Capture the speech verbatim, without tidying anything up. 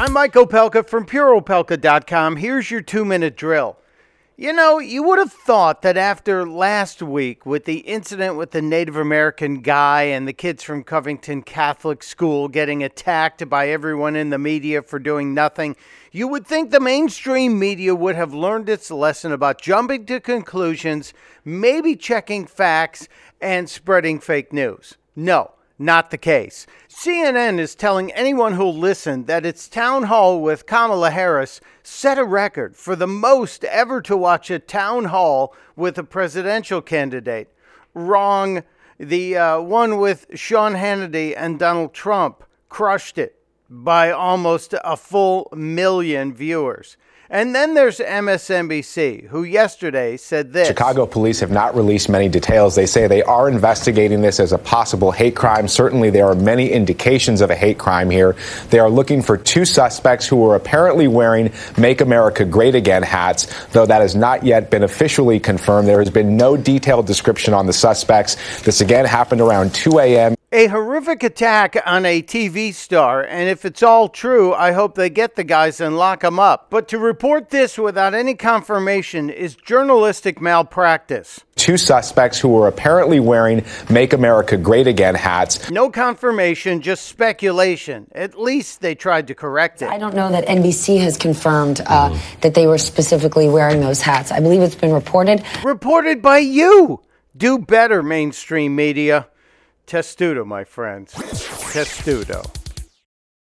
I'm Mike Opelka from pure opelka dot com. Here's your two-minute drill. You know, you would have thought that after last week with the incident with the Native American guy and the kids from Covington Catholic School getting attacked by everyone in the media for doing nothing, you would think the mainstream media would have learned its lesson about jumping to conclusions, maybe checking facts, and spreading fake news. No. Not the case. C N N is telling anyone who'll listen that its town hall with Kamala Harris set a record for the most ever to watch a town hall with a presidential candidate. Wrong. The uh, one with Sean Hannity and Donald Trump crushed it by almost a full million viewers. And then there's M S N B C, who yesterday said this. Chicago police have not released many details. They say they are investigating this as a possible hate crime. Certainly there are many indications of a hate crime here. They are looking for two suspects who were apparently wearing Make America Great Again hats, though that has not yet been officially confirmed. There has been no detailed description on the suspects. This again happened around two a.m. A horrific attack on a T V star, and if it's all true, I hope they get the guys and lock them up. But to report this without any confirmation is journalistic malpractice. Two suspects who were apparently wearing Make America Great Again hats. No confirmation, just speculation. At least they tried to correct it. I don't know that N B C has confirmed uh, mm-hmm. that they were specifically wearing those hats. I believe it's been reported. Reported by you! Do better, mainstream media. Testudo, my friends. Testudo.